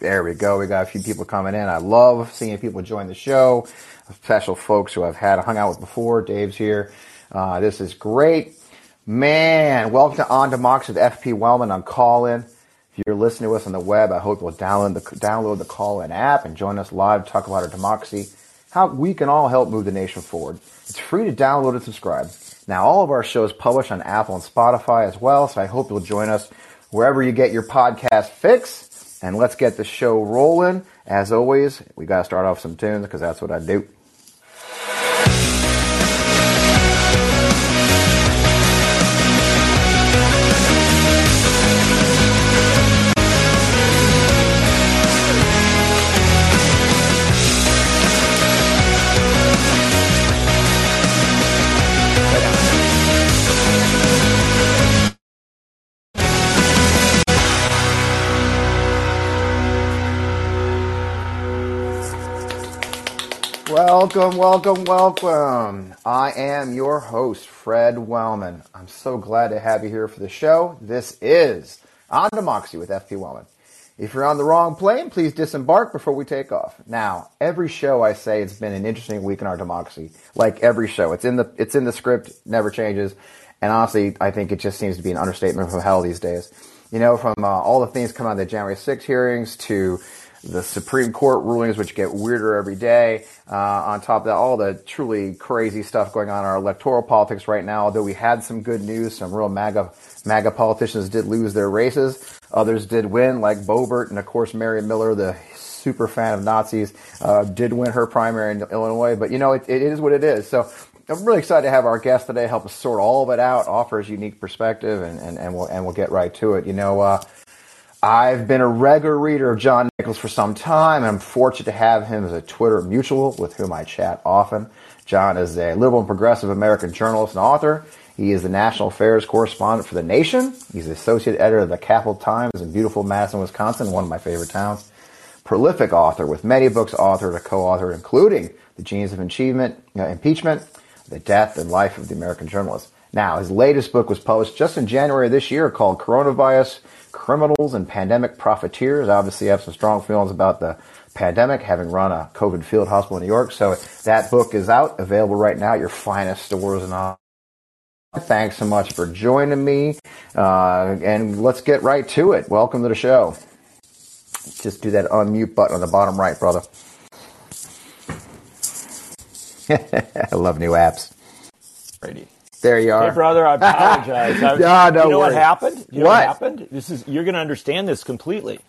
There we go. We got a few people coming in. I love seeing people join the show. Special folks who I've hung out with before. Dave's here. This is great. Man, welcome to On Democracy with F.P. Wellman on Call In. If you're listening to us on the web, I hope you'll download the Call In app and join us live to talk about our democracy, how we can all help move the nation forward. It's free to download and subscribe. Now, all of our shows publish on Apple and Spotify as well, so I hope you'll join us wherever you get your podcast fix. And let's get the show rolling. As always, we got to start off some tunes because that's what I do. Welcome, welcome, welcome. I am your host, Fred Wellman. I'm so glad to have you here for the show. This is On Democracy with F.P. Wellman. If you're on the wrong plane, please disembark before we take off. Now, every show I say it's been an interesting week in our democracy. Like every show. It's in the script, never changes. And honestly, I think it just seems to be an understatement from hell these days. You know, from all the things coming out of the January 6th hearings to the Supreme Court rulings, which get weirder every day. On top of that, all the truly crazy stuff going on in our electoral politics right now. Although we had some good news, some real MAGA politicians did lose their races. Others did win, like Boebert. And, of course, Mary Miller, the super fan of Nazis, did win her primary in Illinois. But, you know, it is what it is. So I'm really excited to have our guest today help us sort all of it out, offer his unique perspective, and we'll get right to it. You know, I've been a regular reader of John Nichols for some time, and I'm fortunate to have him as a Twitter mutual with whom I chat often. John is a liberal and progressive American journalist and author. He is the national affairs correspondent for The Nation. He's the associate editor of the Capital Times in beautiful Madison, Wisconsin, one of my favorite towns. Prolific author with many books authored or co-authored, including The Genius of Impeachment, The Death and Life of the American Journalist. Now, his latest book was published just in January of this year called Coronavirus, Criminals and Pandemic Profiteers. Obviously, I have some strong feelings about the pandemic, having run a COVID field hospital in New York. So that book is out, available right now at your finest stores and all. Thanks so much for joining me, and let's get right to it. Welcome to the show. Just do that unmute button on the bottom right, brother. I love new apps. Ready. There you are. Hey, brother, I apologize. What happened? What happened? You're going to understand this completely.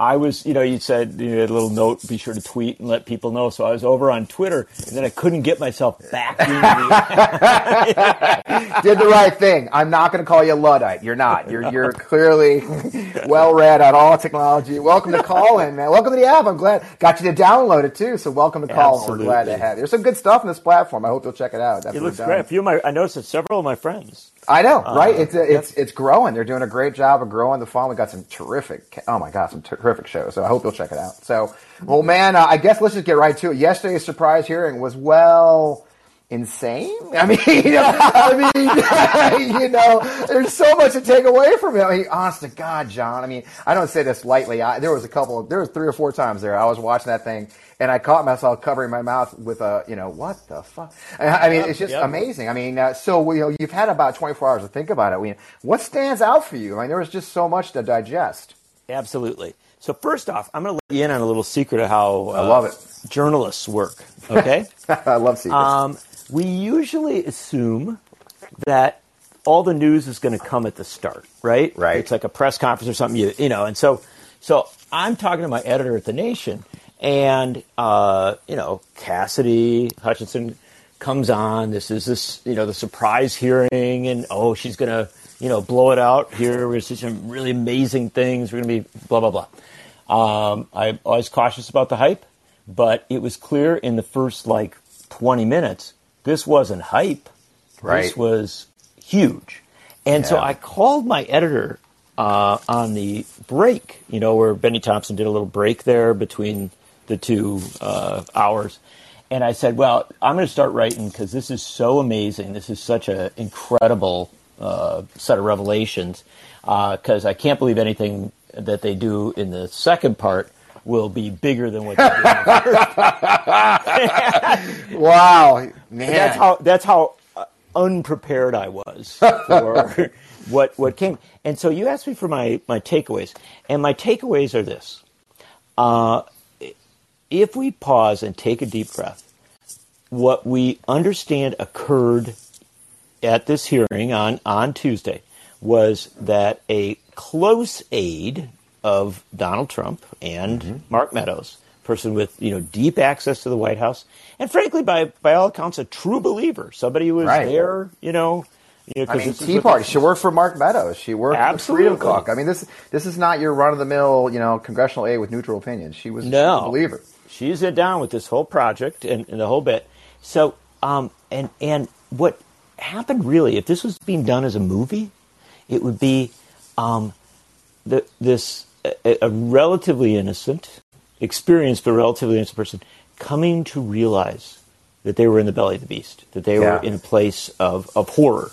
I was, you said you had a little note, be sure to tweet and let people know. So I was over on Twitter, and then I couldn't get myself back. Did the right thing. I'm not going to call you a Luddite. You're not. You're clearly well-read on all technology. Welcome to Call In, man. Welcome to the app. I'm glad. Got you to download it, too. So welcome to Call In. We're glad to have you. There's some good stuff in this platform. I hope you'll check it out. It looks great. I noticed that several of my friends. I know, right? It's growing. They're doing a great job of growing the font. We got some terrific, terrific shows. So I hope you'll check it out. So, well, man, I guess let's just get right to it. Yesterday's surprise hearing was insane. There's so much to take away from it. Honest to God, John. I don't say this lightly. There was 3 or 4 times there I was watching that thing, and I caught myself covering my mouth with what the fuck? It's just amazing. You've had about 24 hours to think about it. What stands out for you? There was just so much to digest. Absolutely. So first off, I'm going to let you in on a little secret of how I love it. Journalists work. Okay, I love secrets. We usually assume that all the news is going to come at the start, right? Right. It's like a press conference or something, and so I'm talking to my editor at The Nation, and, Cassidy Hutchinson comes on. This is the surprise hearing, and, she's going to, blow it out here. We're going to see some really amazing things. We're going to be blah, blah, blah. I'm always cautious about the hype, but it was clear in the first, 20 minutes, this wasn't hype. Right. This was huge. And so I called my editor on the break, where Benny Thompson did a little break there between the 2 hours. And I said, well, I'm going to start writing because this is so amazing. This is such an incredible set of revelations because I can't believe anything that they do in the second part will be bigger than what they did in the first. Wow, man! That's how unprepared I was for what came. And so you asked me for my takeaways, and my takeaways are this: if we pause and take a deep breath, what we understand occurred at this hearing on Tuesday was that a close aide of Donald Trump and Mark Meadows, person with deep access to the White House, and frankly, by all accounts, a true believer, somebody who was there, Tea Party. She worked for Mark Meadows. She worked for the Freedom Caucus. I mean, this is not your run of the mill, congressional aide with neutral opinions. She was a true believer. She's down with this whole project and the whole bit. So, and what happened really, if this was being done as a movie, it would be a relatively innocent, experienced but relatively innocent person coming to realize that they were in the belly of the beast, that they were in a place of horror.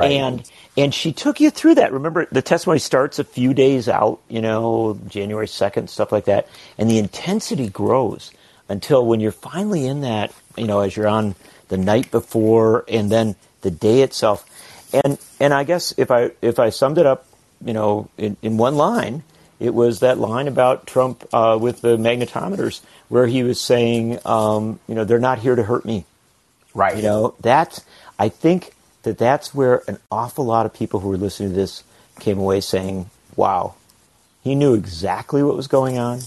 Right. And she took you through that. Remember, the testimony starts a few days out, January 2nd, stuff like that. And the intensity grows until when you're finally in that, as you're on the night before and then the day itself. And I guess if I summed it up, in one line, it was that line about Trump with the magnetometers where he was saying, they're not here to hurt me. Right. That's where an awful lot of people who were listening to this came away saying, wow, he knew exactly what was going on.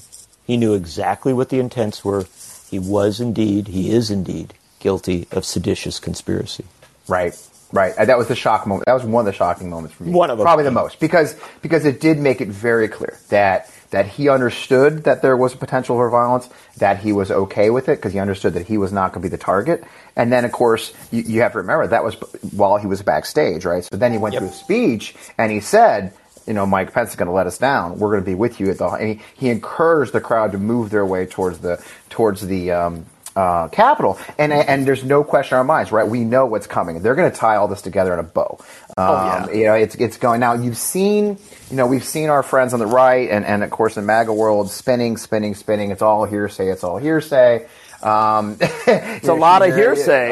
He knew exactly what the intents were. He is indeed guilty of seditious conspiracy. Right, right. That was the shock moment. That was one of the shocking moments for me. One of them. Probably the most. Because it did make it very clear that he understood that there was a potential for violence, that he was okay with it because he understood that he was not going to be the target. And then, of course, you have to remember that was while he was backstage, right? So then he went to a speech and he said, Mike Pence is going to let us down. We're going to be with you. And he encouraged the crowd to move their way towards the Capitol. And there's no question in our minds, right? We know what's coming. They're going to tie all this together in a bow. It's going now. You've seen, we've seen our friends on the right and of course in MAGA world spinning. It's all hearsay. It's a lot of hearsay. They heard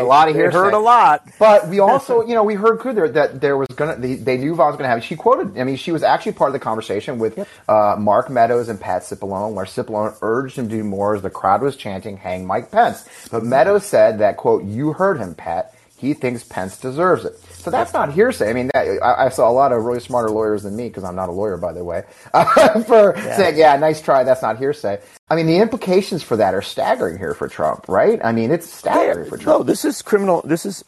a lot, but we also, we heard clearly that there was they knew violence was going to happen. She quoted. I mean, she was actually part of the conversation with Mark Meadows and Pat Cipollone, where Cipollone urged him to do more as the crowd was chanting "Hang Mike Pence." But Meadows said that, quote, "You heard him, Pat. He thinks Pence deserves it." So that's not hearsay. I mean, I saw a lot of really smarter lawyers than me, because I'm not a lawyer, by the way, saying, nice try. That's not hearsay. I mean, the implications for that are staggering here for Trump, right? I mean, it's staggering for Trump. No, this is criminal. This is,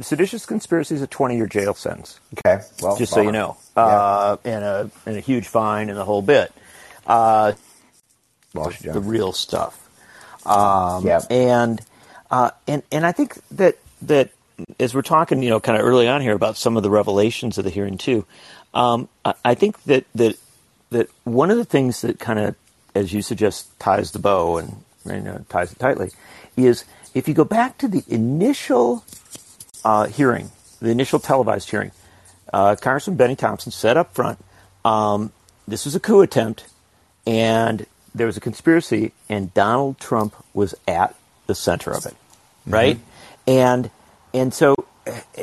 seditious conspiracy is a 20-year jail sentence. Okay. Well, just so you know. And a huge fine and the whole bit. The real stuff. And I think that as we're talking, kind of early on here about some of the revelations of the hearing too, I think that one of the things that kind of, as you suggest, ties the bow and ties it tightly, is if you go back to the initial hearing, the initial televised hearing, Congressman Benny Thompson said up front, this was a coup attempt, and there was a conspiracy, and Donald Trump was at the center of it, right? And so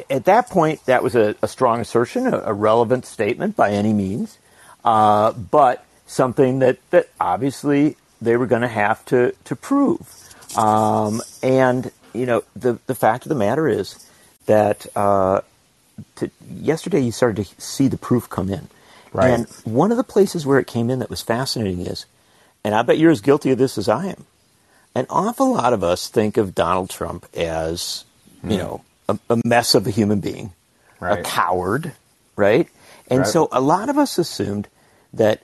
at that point, that was a strong assertion, a relevant statement by any means, but something that obviously they were going to have to prove. The fact of the matter is that yesterday you started to see the proof come in. Right. And one of the places where it came in that was fascinating is, and I bet you're as guilty of this as I am, an awful lot of us think of Donald Trump as... a mess of a human being, a coward, right? And so a lot of us assumed that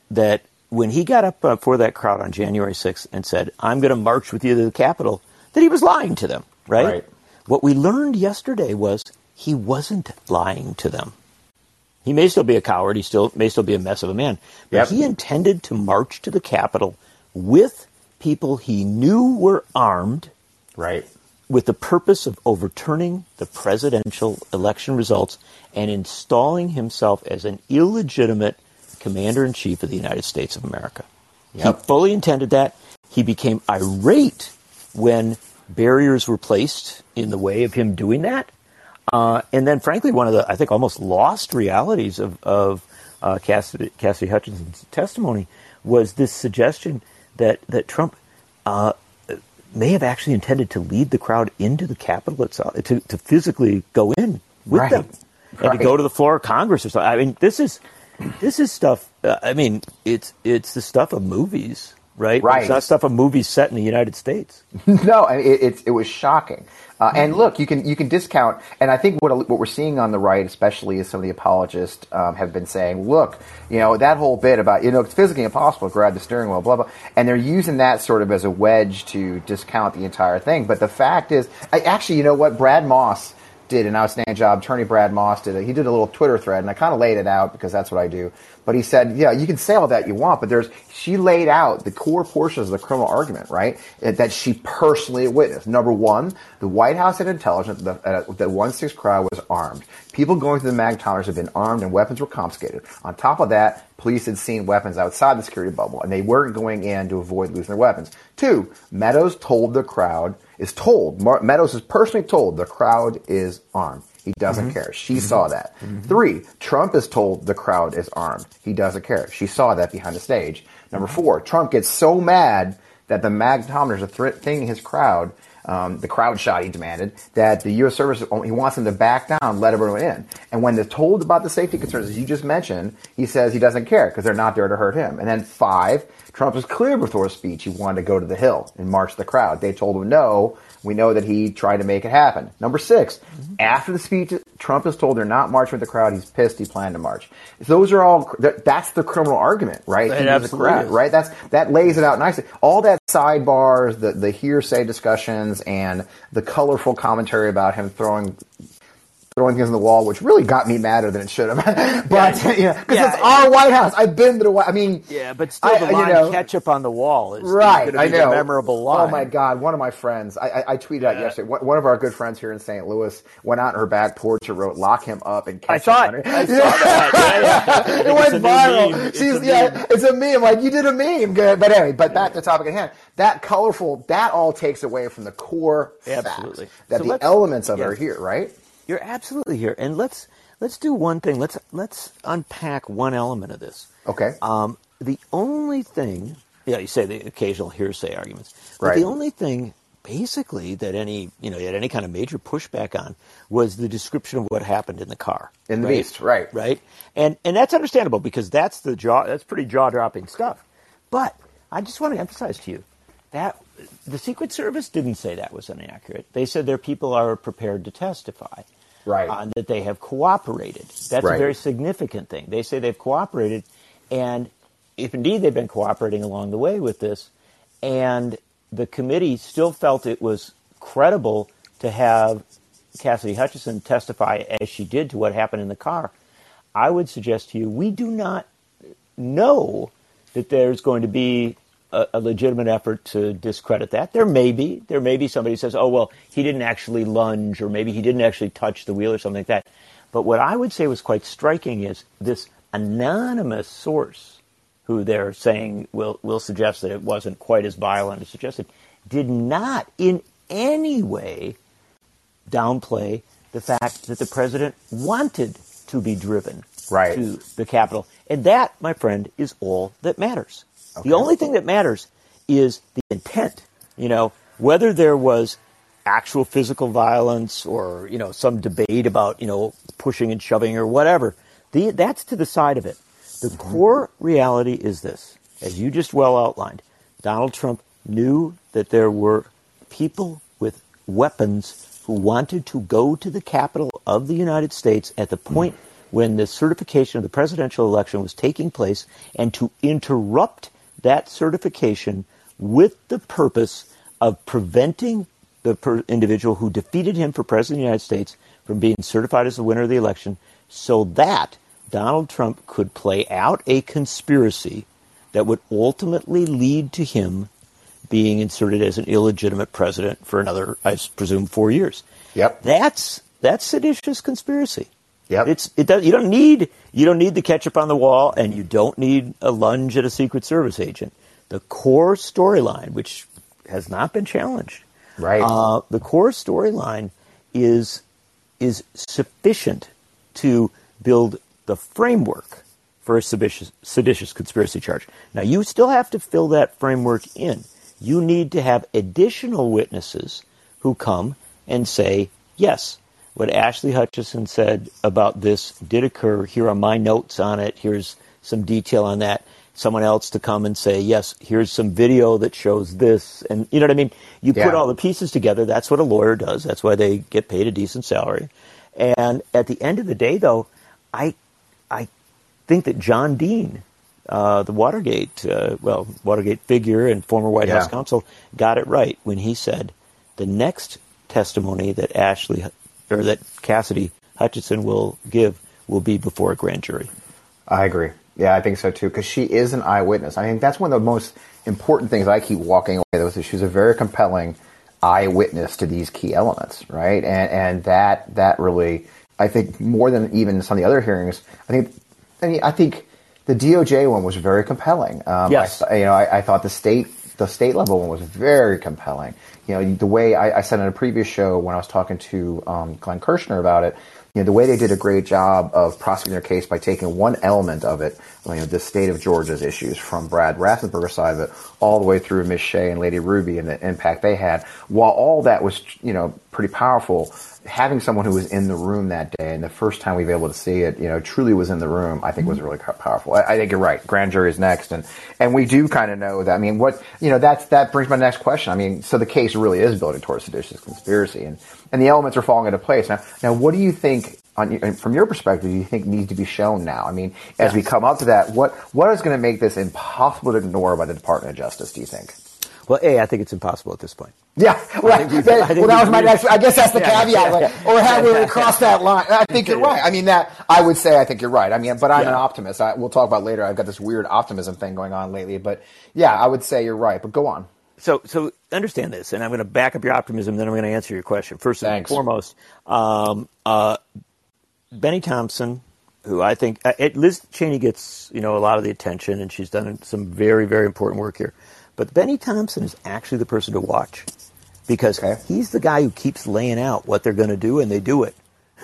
when he got up before that crowd on January 6th and said, I'm going to march with you to the Capitol, that he was lying to them, right? What we learned yesterday was he wasn't lying to them. He may still be a coward. He may still be a mess of a man. But he intended to march to the Capitol with people he knew were armed. Right. With the purpose of overturning the presidential election results and installing himself as an illegitimate commander-in-chief of the United States of America. Yep. He fully intended that. He became irate when barriers were placed in the way of him doing that. And then, frankly, one of the, I think, almost lost realities of Cassidy Hutchinson's testimony was this suggestion that Trump may have actually intended to lead the crowd into the Capitol itself, to physically go in with right. them, and right. to go to the floor of Congress or something. I mean, this is stuff. I mean, it's the stuff of movies. Right? Right. It's not stuff of movies set in the United States. No, it was shocking. And look, you can discount. And I think what we're seeing on the right, especially, is some of the apologists have been saying, look, that whole bit about, it's physically impossible to grab the steering wheel, blah, blah. And they're using that sort of as a wedge to discount the entire thing. But the fact is, actually, you know what? Brad Moss did an outstanding job. Attorney Brad Moss did a little Twitter thread, and I kind of laid it out because that's what I do. But he said, you can say all that you want, but she laid out the core portions of the criminal argument, right, that she personally witnessed. Number one, the White House and intelligence, the 1/6 crowd was armed. People going through the MAGA towers had been armed and weapons were confiscated. On top of that, police had seen weapons outside the security bubble, and they weren't going in to avoid losing their weapons. Two, Meadows is personally told the crowd is armed. He doesn't mm-hmm. care. She mm-hmm. saw that. Mm-hmm. Three, Trump is told the crowd is armed. He doesn't care. She saw that behind the stage. Number four, Trump gets so mad that the MAGA dominators are threatening his crowd, the crowd shot he demanded, that the U.S. service, he wants them to back down, let everyone in. And when they're told about the safety concerns, as you just mentioned, he says he doesn't care because they're not there to hurt him. And then five, Trump was clear before his speech he wanted to go to the Hill and march the crowd. They told him no. We know that he tried to make it happen. Number six, mm-hmm. after the speech, Trump is told they're not marching with the crowd. He's pissed. He planned to march. Those are all. That's the criminal argument, right? It absolutely crowd, is. Right. That lays it out nicely. All that sidebars, the hearsay discussions, and the colorful commentary about him throwing things on the wall, which really got me madder than it should have. But because it's our White House. I've been to the White House. I mean, yeah, but still, the line ketchup on the wall is right. I know, a memorable line. Oh my God! One of my friends, I tweeted out yesterday. One of our good friends here in St. Louis went out on her back porch and wrote, "Lock him up and ketchup." I saw that. Yeah, yeah. It went viral. It's a meme. Like you did a meme, good. But anyway, back to the topic at hand. That colorful, that all takes away from the core absolutely facts, that so the elements of it are here, right? You're absolutely here, and let's do one thing. Let's unpack one element of this. Okay. The only thing, you say the occasional hearsay arguments, but the only thing basically that any kind of major pushback on was the description of what happened in the car in the beast, right, and that's understandable because that's pretty jaw dropping stuff. But I just want to emphasize to you that the Secret Service didn't say that was inaccurate. They said their people are prepared to testify. Right. That they have cooperated. That's a very significant thing. They say they've cooperated, and if indeed they've been cooperating along the way with this, and the committee still felt it was credible to have Cassidy Hutchinson testify as she did to what happened in the car, I would suggest to you we do not know that there's going to be a legitimate effort to discredit that. There may be somebody who says, oh, well, he didn't actually lunge, or maybe he didn't actually touch the wheel or something like that. But what I would say was quite striking is this anonymous source who they're saying will suggest that it wasn't quite as violent as suggested, did not in any way downplay the fact that the president wanted to be driven to the Capitol. And that, my friend, is all that matters. Okay. The only thing that matters is the intent, whether there was actual physical violence or, some debate about, pushing and shoving or whatever. That's to the side of it. The core reality is this, as you just well outlined. Donald Trump knew that there were people with weapons who wanted to go to the Capitol of the United States at the point when the certification of the presidential election was taking place, and to interrupt that certification with the purpose of preventing the individual who defeated him for president of the United States from being certified as the winner of the election, so that Donald Trump could play out a conspiracy that would ultimately lead to him being inserted as an illegitimate president for another, I presume, 4 years. Yep. That's seditious conspiracy. Yep. You don't need the ketchup on the wall, and you don't need a lunge at a Secret Service agent. the core storyline, which has not been challenged, right? The core storyline is sufficient to build the framework for a seditious conspiracy charge. Now, you still have to fill that framework in. You need to have additional witnesses who come and say, yes, what Ashley Hutchinson said about this did occur. Here are my notes on it. Here's some detail on that. Someone else to come and say, yes, here's some video that shows this. And you know what I mean? You put all the pieces together. That's what a lawyer does. That's why they get paid a decent salary. And at the end of the day, though, I think that John Dean, the Watergate figure and former White House counsel, got it right when he said the next testimony that Cassidy Hutchinson will give will be before a grand jury. I agree. Yeah, I think so, too, because she is an eyewitness. I think that's one of the most important things I keep walking away with. She's a very compelling eyewitness to these key elements, right? And that really, I think, more than even some of the other hearings, I think the DOJ one was very compelling. Yes. I thought the state level one was very compelling. You know, the way I said on a previous show when I was talking to Glenn Kirshner about it, you know, the way they did a great job of prosecuting their case by taking one element of it, you know, the state of Georgia's issues from Brad Raffensperger's side of it all the way through Ms. Shea and Lady Ruby and the impact they had. While all that was, you know, pretty powerful, having someone who was in the room that day and the first time we were able to see it, you know, truly was in the room, I think was really powerful. I think you're right. Grand jury is next. And we do kind of know that. I mean, that brings my next question. I mean, so the case really is building towards seditious conspiracy and the elements are falling into place. Now what do you think, from your perspective, do you think needs to be shown now? I mean, as we come up to that, what is going to make this impossible to ignore by the Department of Justice, do you think? Well, I think it's impossible at this point. Yeah. That was my next. I guess that's the caveat. Or have we crossed that line? I think you're right. I mean, I think you're right. I mean, but I'm an optimist. We'll talk about later. I've got this weird optimism thing going on lately. But yeah, I would say you're right. But go on. So understand this, and I'm going to back up your optimism. Then I'm going to answer your question. First and foremost, Benny Thompson, who I think Liz Cheney gets, you know, a lot of the attention, and she's done some very, very important work here. But Benny Thompson is actually the person to watch because he's the guy who keeps laying out what they're going to do, and they do it.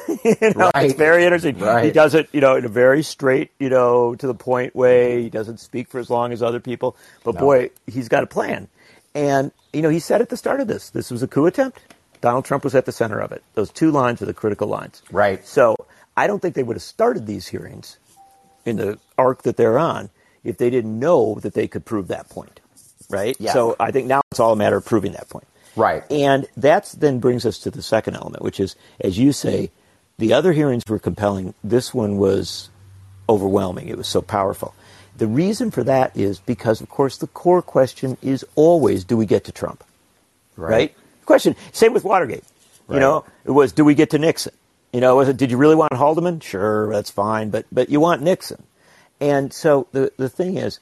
It's very interesting. Right. He does it, you know, in a very straight, you know, to the point way. He doesn't speak for as long as other people. But boy, he's got a plan. And, you know, he said at the start of this was a coup attempt. Donald Trump was at the center of it. Those two lines are the critical lines. Right. So I don't think they would have started these hearings in the arc that they're on if they didn't know that they could prove that point. Right? Yeah. So I think now it's all a matter of proving that point. Right. And that then brings us to the second element, which is, as you say, the other hearings were compelling. This one was overwhelming. It was so powerful. The reason for that is because, of course, the core question is always, do we get to Trump? Right? Question. Same with Watergate. Right. You know, it was, do we get to Nixon? You know, was it, did you really want Haldeman? Sure, that's fine. But you want Nixon. And so the thing is,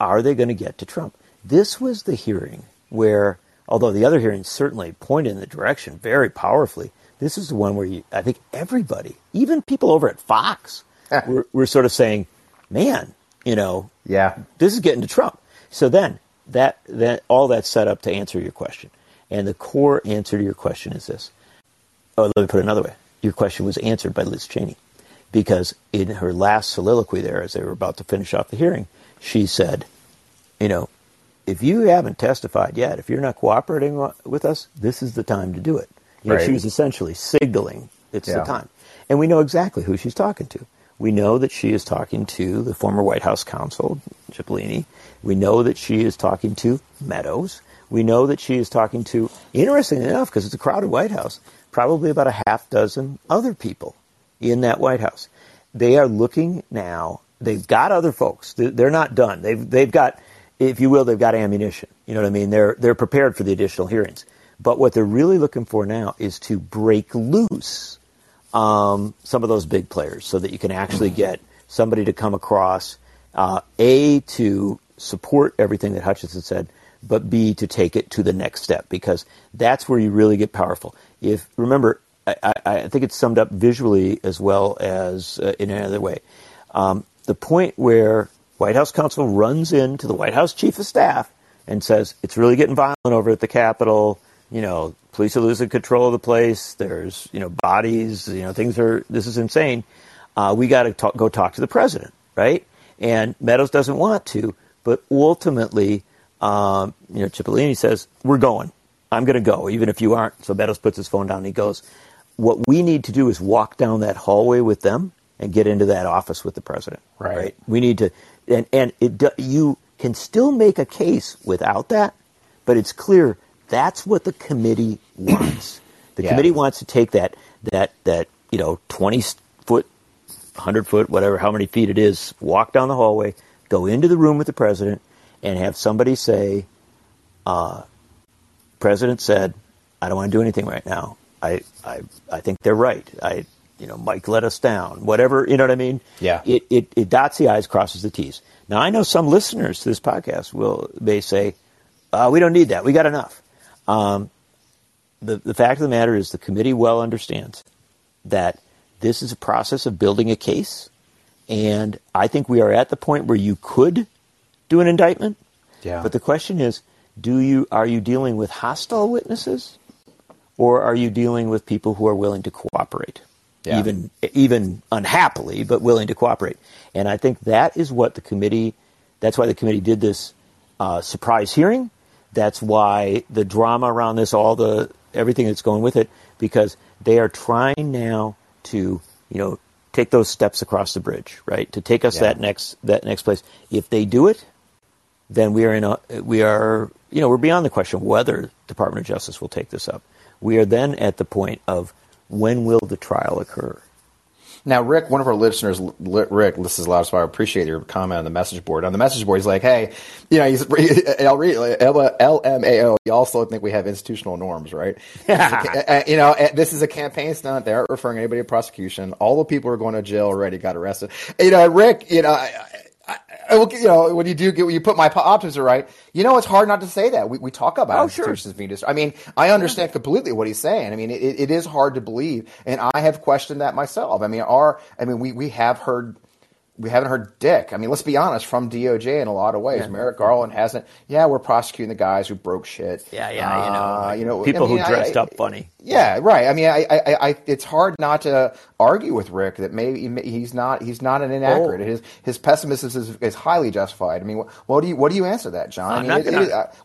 are they going to get to Trump? This was the hearing where, although the other hearings certainly pointed in the direction very powerfully, this is the one where I think everybody, even people over at Fox, were sort of saying, man, you know, this is getting to Trump. So then all that's set up to answer your question. And the core answer to your question is this. Oh, let me put it another way. Your question was answered by Liz Cheney because in her last soliloquy there, as they were about to finish off the hearing, she said, you know, if you haven't testified yet, if you're not cooperating with us, this is the time to do it. You know, she was essentially signaling it's the time. And we know exactly who she's talking to. We know that she is talking to the former White House counsel, Cipollini. We know that she is talking to Meadows. We know that she is talking to, interestingly enough, because it's a crowded White House, probably about a half dozen other people in that White House. They are looking now. They've got other folks. They're not done. They've got... If you will, they've got ammunition. You know what I mean? They're prepared for the additional hearings. But what they're really looking for now is to break loose some of those big players so that you can actually get somebody to come across, A, to support everything that Hutchinson said, but B, to take it to the next step because that's where you really get powerful. If remember, I think it's summed up visually as well as in another way. The point where White House counsel runs into the White House chief of staff and says, it's really getting violent over at the Capitol. You know, police are losing control of the place. There's, you know, bodies, you know, things are, this is insane. We got to go talk to the president, right? And Meadows doesn't want to, but ultimately, you know, Cipollini says, we're going. I'm going to go, even if you aren't. So Meadows puts his phone down and he goes. What we need to do is walk down that hallway with them and get into that office with the president. Right. We need to, you can still make a case without that, but it's clear that's what the committee wants. The committee wants to take that you know, 20-foot, 100-foot, whatever, how many feet it is, walk down the hallway, go into the room with the president, and have somebody say, "President said, I don't want to do anything right now. I think they're right. Mike let us down. Whatever, you know what I mean? Yeah. It dots the I's, crosses the T's. Now I know some listeners to this podcast may say, "We don't need that. We got enough." The fact of the matter is, the committee well understands that this is a process of building a case, and I think we are at the point where you could do an indictment. Yeah. But the question is, are you dealing with hostile witnesses? Or are you dealing with people who are willing to cooperate, even unhappily, but willing to cooperate? And I think that is what the committee, that's why the committee did this surprise hearing. That's why the drama around this, everything that's going with it, because they are trying now to, you know, take those steps across the bridge, right? To take us that next place. If they do it, then we're beyond the question whether Department of Justice will take this up. We are then at the point of when will the trial occur? Now, Rick, one of our listeners, Rick, this is loud, so I appreciate your comment on the message board. On the message board, he's like, hey, you know, I'll read LMAO. You also think we have institutional norms, right? You know, this is a campaign stunt. They aren't referring anybody to prosecution. All the people who are going to jail already got arrested. You know, Rick, you know, when you do get, when you put my options right, you know, it's hard not to say that. We talk about institutions being destroyed. I mean, I understand completely what he's saying. I mean, it is hard to believe, and I have questioned that myself. I mean, we haven't heard dick. I mean, let's be honst, from DOJ in a lot of ways. Yeah. Merrick Garland hasn't. Yeah, we're prosecuting the guys who broke shit. Yeah, people who dressed up funny. Yeah, right. I mean, it's hard not to argue with Rick that maybe he's not an inaccurate. Oh. His pessimism is highly justified. I mean, what do you answer that, John?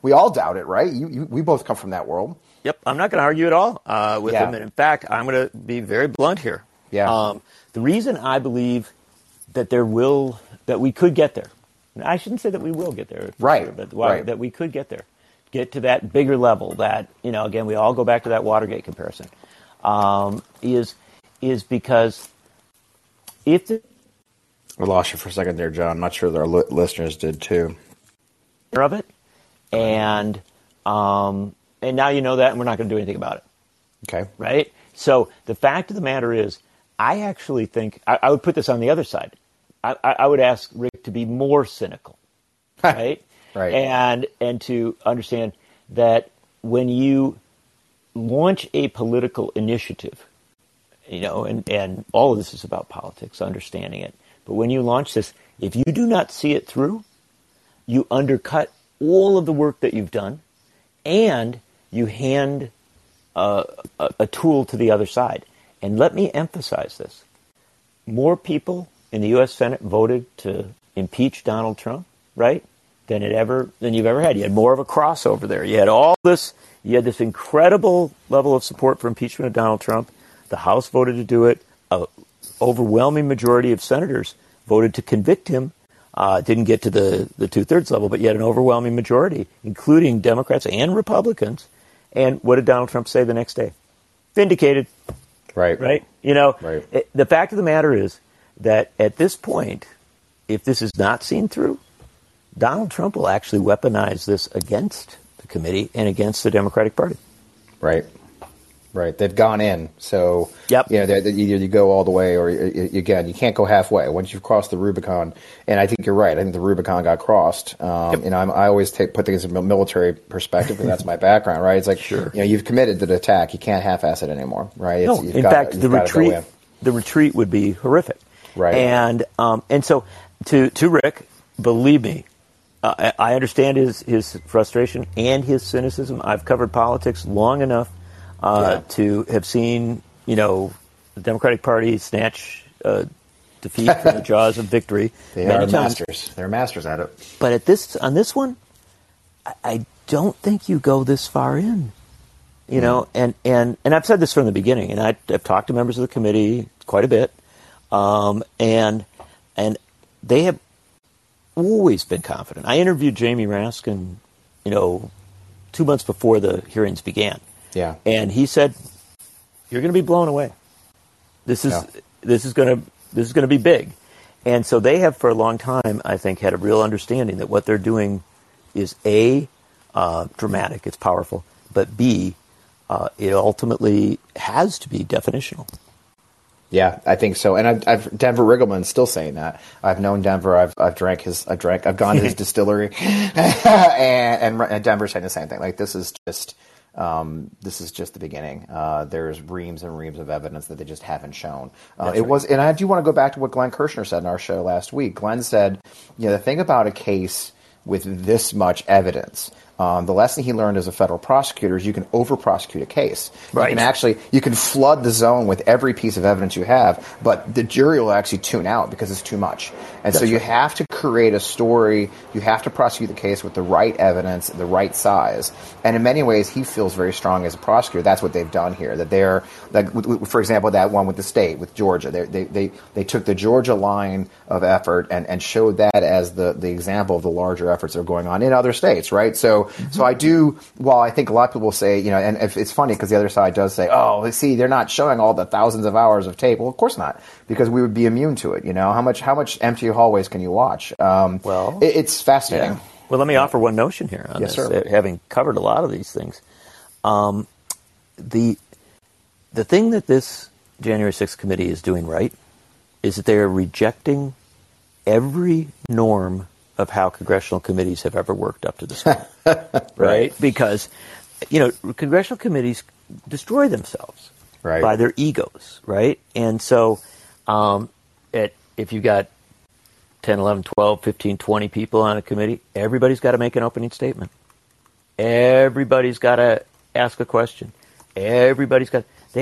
We all doubt it, right? We both come from that world. Yep, I'm not going to argue at all with him. And in fact, I'm going to be very blunt here. Yeah. The reason I believe that we could get there. I shouldn't say that we will get there, right? Sure, but that we could get there, get to that bigger level. That, you know, again, we all go back to that Watergate comparison. Is because if I lost you for a second there, John. I'm not sure that our listeners did too. Of it, and now you know that, and we're not going to do anything about it. Okay, right. So the fact of the matter is, I actually think I would put this on the other side. I would ask Rick to be more cynical, right? Right. And to understand that when you launch a political initiative, you know, and all of this is about politics, understanding it. But when you launch this, if you do not see it through, you undercut all of the work that you've done, and you hand a tool to the other side. And let me emphasize this. More people in the U.S. Senate voted to impeach Donald Trump, right, than you've ever had. You had more of a crossover there. You had all this. You had this incredible level of support for impeachment of Donald Trump. The House voted to do it. An overwhelming majority of senators voted to convict him. Didn't get to the two-thirds level, but you had an overwhelming majority, including Democrats and Republicans. And what did Donald Trump say the next day? Vindicated. Right. You know, The fact of the matter is that at this point, if this is not seen through, Donald Trump will actually weaponize this against the committee and against the Democratic Party. Right. They've gone in. So, you know, either you go all the way or, again, you can't go halfway. Once you've crossed the Rubicon, and I think you're right. I think the Rubicon got crossed. You know, I always put things in a military perspective because that's my background, right? It's like, you know, you've committed to the attack. You can't half-ass it anymore, right? No, the retreat would be horrific. Right. And so to Rick, believe me, I understand his frustration and his cynicism. I've covered politics long enough to have seen, you know, the Democratic Party snatch defeat from the jaws of victory. They are masters. They're masters at it. But at this, on this one, I don't think you go this far in. You know, and I've said this from the beginning, and I've talked to members of the committee quite a bit, and they have always been confident. I interviewed Jamie Raskin, you know, 2 months before the hearings began. Yeah, and he said, "You're going to be blown away. This is going to be big," and so they have for a long time, I think, had a real understanding that what they're doing is A, dramatic, it's powerful, but B, it ultimately has to be definitional. Yeah, I think so. And I've Denver Riggleman's still saying that. I've known Denver. I've gone to his distillery, and Denver's saying the same thing. Like, this is just the beginning. There's reams and reams of evidence that they just haven't shown. And I do want to go back to what Glenn Kirshner said in our show last week. Glenn said, you know, the thing about a case with this much evidence, the lesson he learned as a federal prosecutor is you can over-prosecute a case. Right. You can flood the zone with every piece of evidence you have, but the jury will actually tune out because it's too much. And that's so you right. have to create a story. You have to prosecute the case with the right evidence, the right size. And in many ways, he feels very strong as a prosecutor. That's what they've done here. That they're, like, for example, that one with the state, with Georgia. They took the Georgia line of effort and showed that as the example of the larger efforts that are going on in other states, right? So I do, while I think a lot of people say, you know, and it's funny because the other side does say, oh, see, they're not showing all the thousands of hours of tape. Well, of course not, because we would be immune to it. You know, how much empty hallways can you watch? It's fascinating. Yeah. Well, let me offer one notion here on this, sir. Having covered a lot of these things. The thing that this January 6th committee is doing right is that they are rejecting every norm of how congressional committees have ever worked up to this point, right? Because, you know, congressional committees destroy themselves by their egos, right? And so if you've got 10, 11, 12, 15, 20 people on a committee, everybody's got to make an opening statement. Everybody's got to ask a question. They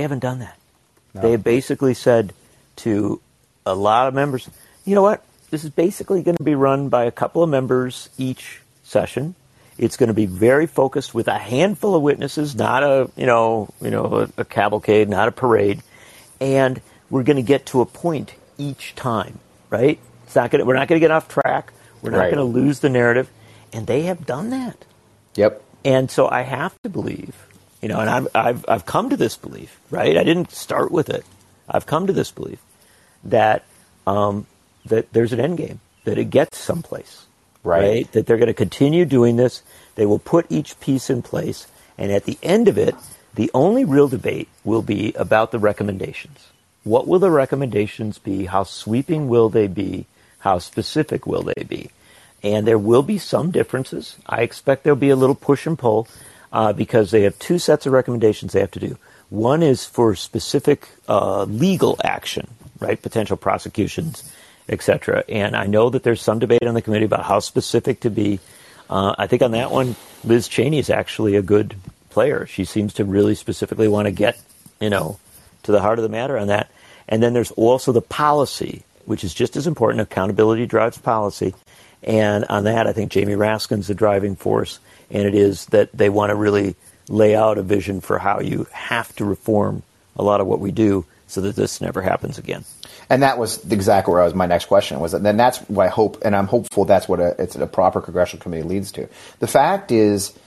haven't done that. No. They have basically said to a lot of members, you know what? This is basically going to be run by a couple of members each session. It's going to be very focused with a handful of witnesses, not a cavalcade, not a parade. And we're going to get to a point each time, right? We're not going to get off track. We're not going to lose the narrative. And they have done that. Yep. And so I have to believe, you know, and I've come to this belief, right? I didn't start with it. I've come to this belief that, that there's an end game, that it gets someplace, right? That they're going to continue doing this. They will put each piece in place. And at the end of it, the only real debate will be about the recommendations. What will the recommendations be? How sweeping will they be? How specific will they be? And there will be some differences. I expect there'll be a little push and pull because they have two sets of recommendations they have to do. One is for specific legal action, right? Potential prosecutions, etc. And I know that there's some debate on the committee about how specific to be. I think on that one, Liz Cheney is actually a good player. She seems to really specifically want to get, you know, to the heart of the matter on that. And then there's also the policy, which is just as important. Accountability drives policy. And on that, I think Jamie Raskin's the driving force. And it is that they want to really lay out a vision for how you have to reform a lot of what we do so that this never happens again. And that was exactly where I was. My next question was, and then that's what I hope, and I'm hopeful that's what a proper congressional committee leads to. The fact is,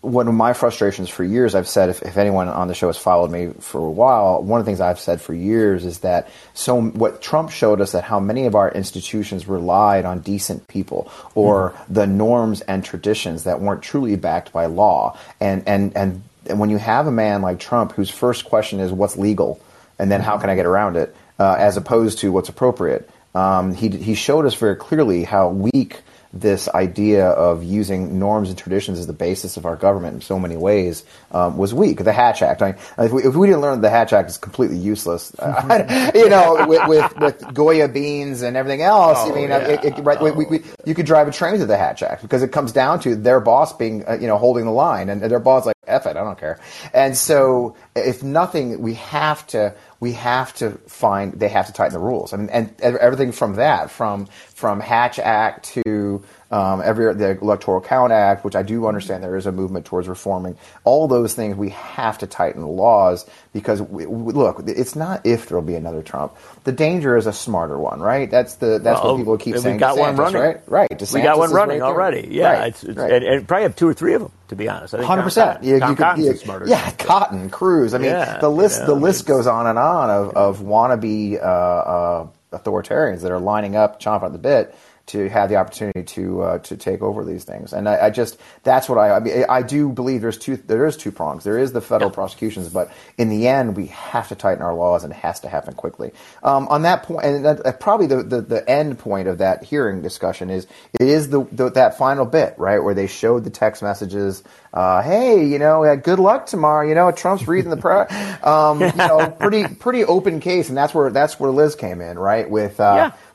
one of my frustrations for years, I've said, if anyone on the show has followed me for a while, one of the things I've said for years is that what Trump showed us, that how many of our institutions relied on decent people or the norms and traditions that weren't truly backed by law. And when you have a man like Trump whose first question is what's legal and then how can I get around it, as opposed to what's appropriate. He showed us very clearly how weak this idea of using norms and traditions as the basis of our government in so many ways was weak. The Hatch Act. If we didn't learn that the Hatch Act is completely useless, with Goya beans and everything else, you could drive a train to the Hatch Act because it comes down to their boss being, holding the line, and their boss like, F it, I don't care. And so, if nothing, we have to find, they have to tighten the rules. I mean, and everything from that, from Hatch Act to the Electoral Count Act, which I do understand there is a movement towards reforming, all those things, we have to tighten the laws because, look, it's not if there'll be another Trump. The danger is a smarter one, right? That's what people keep saying. We got one running. Right. We got one running already. Yeah. Right. It's And probably have two or three of them, to be honest. 100%. Cotton. Yeah, Cotton, Cruz. I mean, the list goes on and on of wannabe authoritarians that are lining up, chomping at the bit, to have the opportunity to take over these things. And I do believe there is two prongs. There is the federal prosecutions, but in the end, we have to tighten our laws, and it has to happen quickly. On that point, and probably the end point of that hearing discussion is that final bit, right, where they showed the text messages. Hey, good luck tomorrow. Trump's reading the prayer. Pretty open case, and that's where Liz came in, right, with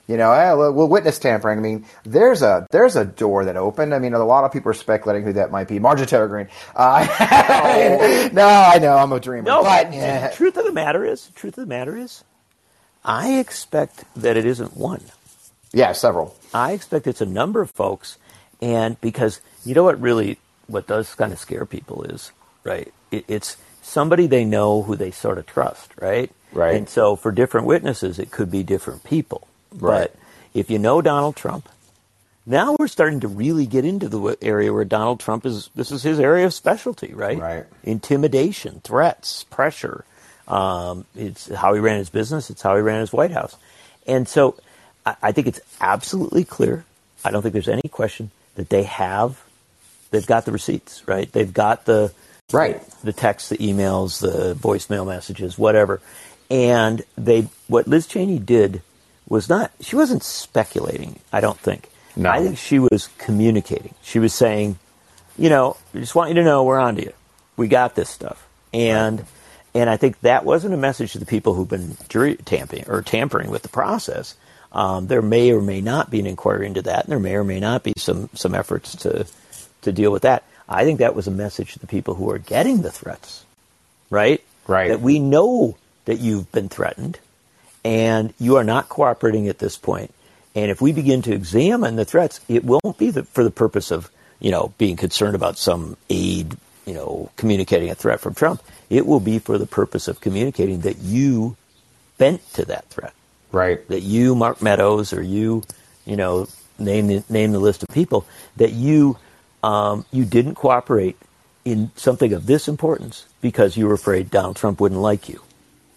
we'll witness tampering. I mean, there's a door that opened. I mean, a lot of people are speculating who that might be. Marjorie Taylor Greene. No, I know I'm a dreamer. No, but the truth of the matter is, I expect that it isn't one. Yeah, several. I expect it's a number of folks, and because what does kind of scare people is, right, it's somebody they know who they sort of trust, right? Right. And so for different witnesses, it could be different people. Right. But if you know Donald Trump, now we're starting to really get into the area where Donald Trump this is his area of specialty, right? Right. Intimidation, threats, pressure. It's how he ran his business. It's how he ran his White House. And so I think it's absolutely clear. I don't think there's any question that they've got the receipts, right? They've got the texts, the emails, the voicemail messages, whatever. And what Liz Cheney did she wasn't speculating, I don't think. No. I think she was communicating. She was saying, I just want you to know we're on to you. We got this stuff. And I think that wasn't a message to the people who've been tampering with the process. There may or may not be an inquiry into that, and there may or may not be some efforts to deal with that. I think that was a message to the people who are getting the threats, right? Right. That we know that you've been threatened, and you are not cooperating at this point. And if we begin to examine the threats, it won't be for the purpose of, being concerned about some aide, communicating a threat from Trump. It will be for the purpose of communicating that you bent to that threat. Right. That you, Mark Meadows, or you, name the list of people, that you you didn't cooperate in something of this importance because you were afraid Donald Trump wouldn't like you.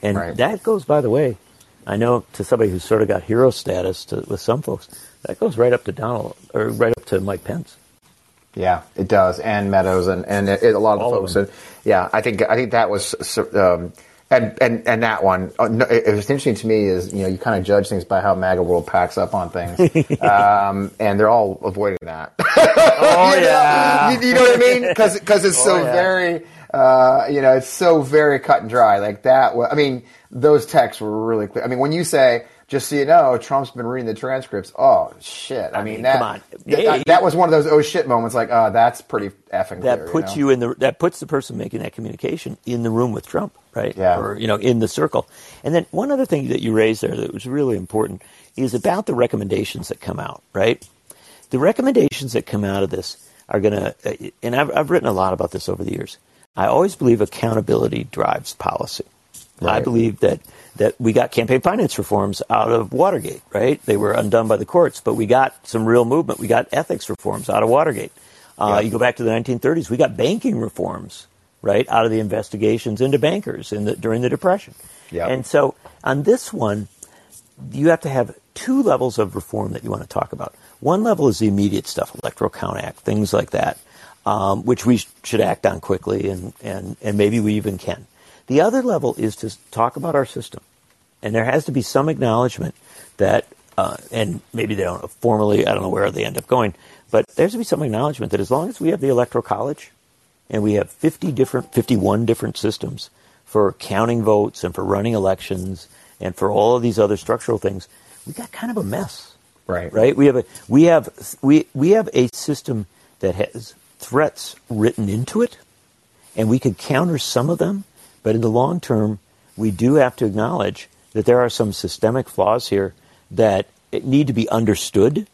And that goes, by the way, I know to somebody who's sort of got hero status with some folks, that goes right up to Donald, or right up to Mike Pence. Yeah, it does, and Meadows, and a lot of folks. Of I think that was, and that one. It was interesting to me is you kind of judge things by how MAGA world packs up on things, and they're all avoiding that. Oh yeah, you know what I mean? Because it's very. It's so very cut and dry like that. I mean, those texts were really clear. I mean, when you say, just so you know, Trump's been reading the transcripts. Oh shit! I mean that, come on. That was one of those oh shit moments. Like, oh, that's pretty effing. That clear, puts you in the. That puts the person making that communication in the room with Trump, right? Yeah. Or in the circle. And then one other thing that you raised there that was really important is about the recommendations that come out. Right. The recommendations that come out of this are gonna, and I've written a lot about this over the years. I always believe accountability drives policy. Right. I believe that we got campaign finance reforms out of Watergate, right? They were undone by the courts, but we got some real movement. We got ethics reforms out of Watergate. You go back to the 1930s, we got banking reforms, right, out of the investigations into bankers during the Depression. Yep. And so on this one, you have to have two levels of reform that you want to talk about. One level is the immediate stuff, Electoral Count Act, things like that. Which we should act on quickly, and maybe we even can. The other level is to talk about our system. And there has to be some acknowledgement that and maybe they don't formally, I don't know where they end up going, but there's to be some acknowledgement that as long as we have the Electoral College and we have 51 different systems for counting votes and for running elections and for all of these other structural things, we got kind of a mess. Right. We have a system that has threats written into it, and we could counter some of them, but in the long term, we do have to acknowledge that there are some systemic flaws here that need to be understood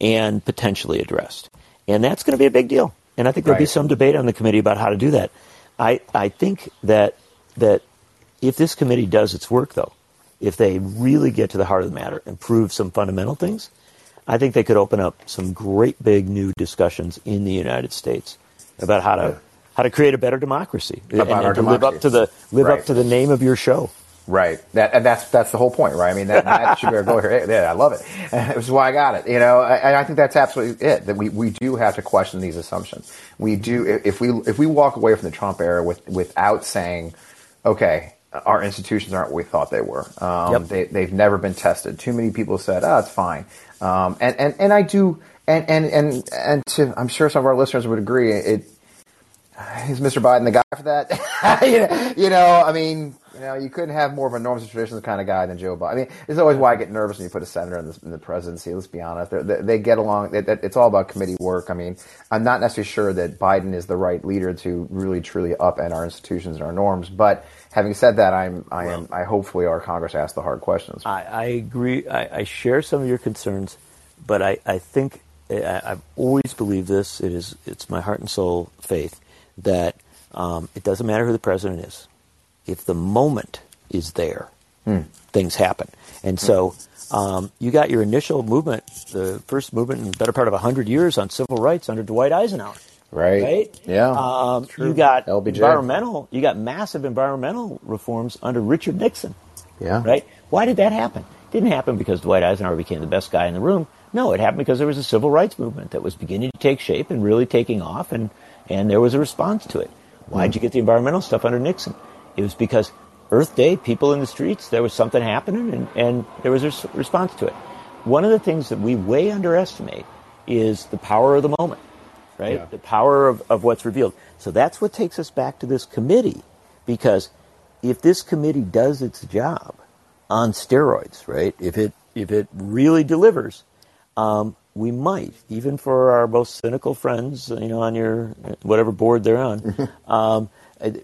and potentially addressed. And that's going to be a big deal. And I think there'll be some debate on the committee about how to do that. I think that if this committee does its work, though, if they really get to the heart of the matter and prove some fundamental things, I think they could open up some great big new discussions in the United States about how to create a better democracy, live up to the up to the name of your show. Right. That's the whole point, right? I mean, that should be our goal here. Yeah, I love it. That's why I got it. You know, and I think that's absolutely it. That we do have to question these assumptions. We do. If we walk away from the Trump era without saying, okay, our institutions aren't what we thought they were. They've never been tested. Too many people said, oh, it's fine. And I do. And to, I'm sure some of our listeners would agree. Is Mr. Biden the guy for that? You know, you couldn't have more of a norms and traditions kind of guy than Joe Biden. I mean, it's always why I get nervous when you put a senator in the presidency. Let's be honest. They get along. It's all about committee work. I mean, I'm not necessarily sure that Biden is the right leader to really, truly upend our institutions and our norms. But having said that, I hopefully our Congress asks the hard questions. I agree. I share some of your concerns, but I think I've always believed this. It's my heart and soul faith that it doesn't matter who the president is. If the moment is there, things happen. And so you got your initial movement, the first movement in the better part of 100 years on civil rights under Dwight Eisenhower. Right. Yeah. You got LBJ. You got massive environmental reforms under Richard Nixon. Yeah. Right. Why did that happen? It didn't happen because Dwight Eisenhower became the best guy in the room. No, it happened because there was a civil rights movement that was beginning to take shape and really taking off, and there was a response to it. Why'd you get the environmental stuff under Nixon? It was because Earth Day, people in the streets, there was something happening, and there was a response to it. One of the things that we way underestimate is the power of the moment, right? Yeah. The power of what's revealed. So that's what takes us back to this committee, because if this committee does its job on steroids, right, if it really delivers, we might, even for our most cynical friends, you know, on your whatever board they're on,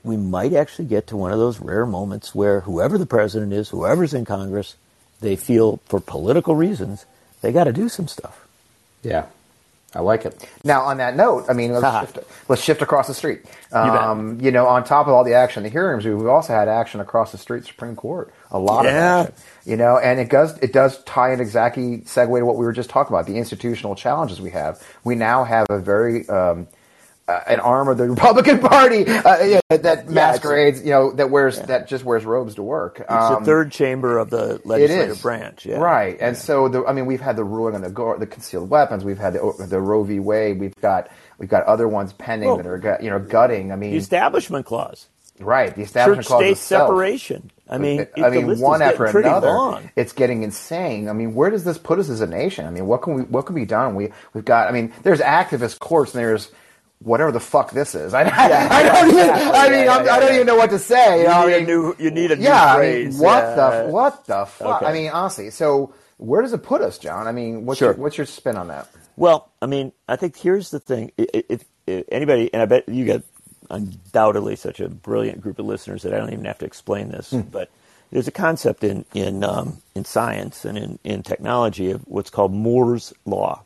we might actually get to one of those rare moments where whoever the president is, whoever's in Congress, they feel for political reasons, they got to do some stuff. Yeah, I like it. Now, on that note, I mean, let's shift across the street. You know, on top of all the action, the hearings, we've also had action across the street, Supreme Court, a lot of action. You know, and it does tie in exactly segue to what we were just talking about, the institutional challenges we have. We now have a very... an arm of the Republican Party that masquerades, you know, that just wears robes to work. It's the third chamber of the legislative branch, yeah. Right, and so we've had the ruling on the concealed weapons, we've had the Roe v. Wade, we've got other ones pending that are gutting. I mean, the Establishment Clause, right? The Establishment Clause, church-state separation. One after another, it's getting insane. I mean, where does this put us as a nation? I mean, what can be done? We've got. I mean, there's activist courts and there's whatever the fuck this is. I don't even know what to say. You need a new phrase. What the fuck? Okay. I mean, honestly, so where does it put us, John? I mean, what's your spin on that? Well, I mean, I think here's the thing. If anybody, and I bet you got undoubtedly such a brilliant group of listeners that I don't even have to explain this, but there's a concept in science and in technology of what's called Moore's Law.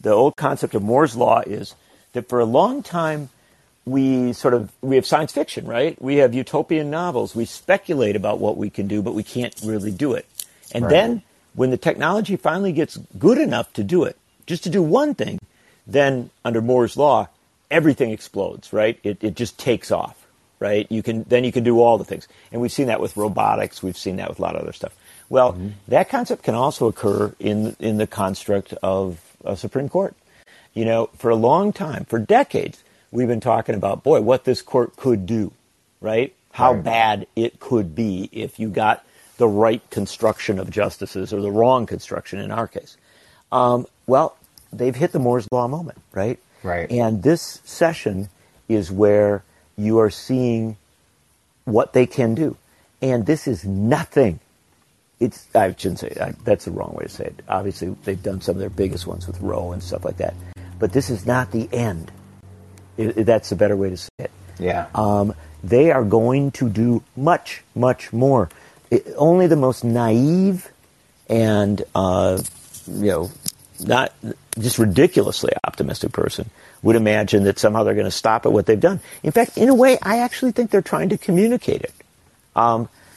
The old concept of Moore's Law is that for a long time we have science fiction, right? We have utopian novels. We speculate about what we can do, but we can't really do it. And then when the technology finally gets good enough to do it, just to do one thing, then under Moore's Law, everything explodes, right? It just takes off, right? You can do all the things. And we've seen that with robotics. We've seen that with a lot of other stuff. Well, that concept can also occur in the construct of Supreme Court. You know, for a long time, for decades, we've been talking about, boy, what this court could do, right? How bad it could be if you got the right construction of justices or the wrong construction in our case. Well, they've hit the Moore's Law moment, right? Right. And this session is where you are seeing what they can do. And this is nothing. It's, I shouldn't say that's the wrong way to say it. Obviously, they've done some of their biggest ones with Roe and stuff like that. But this is not the end. That's a better way to say it. Yeah. They are going to do much, much more. Only the most naive and, not just ridiculously optimistic person would imagine that somehow they're going to stop at what they've done. In fact, in a way, I actually think they're trying to communicate it.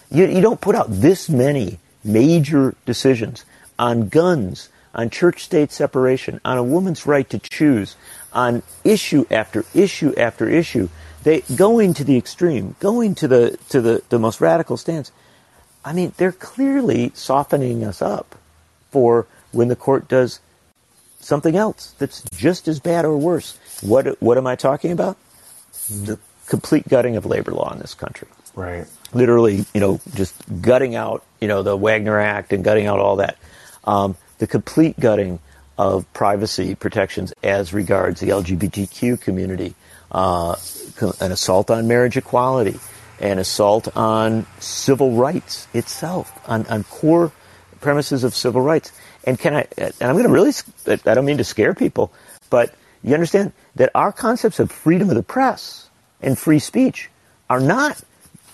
You don't put out this many major decisions on guns, on church-state separation, on a woman's right to choose, on issue after issue after issue. They going to the extreme, going to the most radical stance. I mean, they're clearly softening us up for when the court does something else that's just as bad or worse. What am I talking about? The complete gutting of labor law in this country. Right. Literally, just gutting out, the Wagner Act and gutting out all that. The complete gutting of privacy protections as regards the LGBTQ community, an assault on marriage equality, an assault on civil rights itself, on core premises of civil rights. And I'm going to really, I don't mean to scare people, but you understand that our concepts of freedom of the press and free speech are not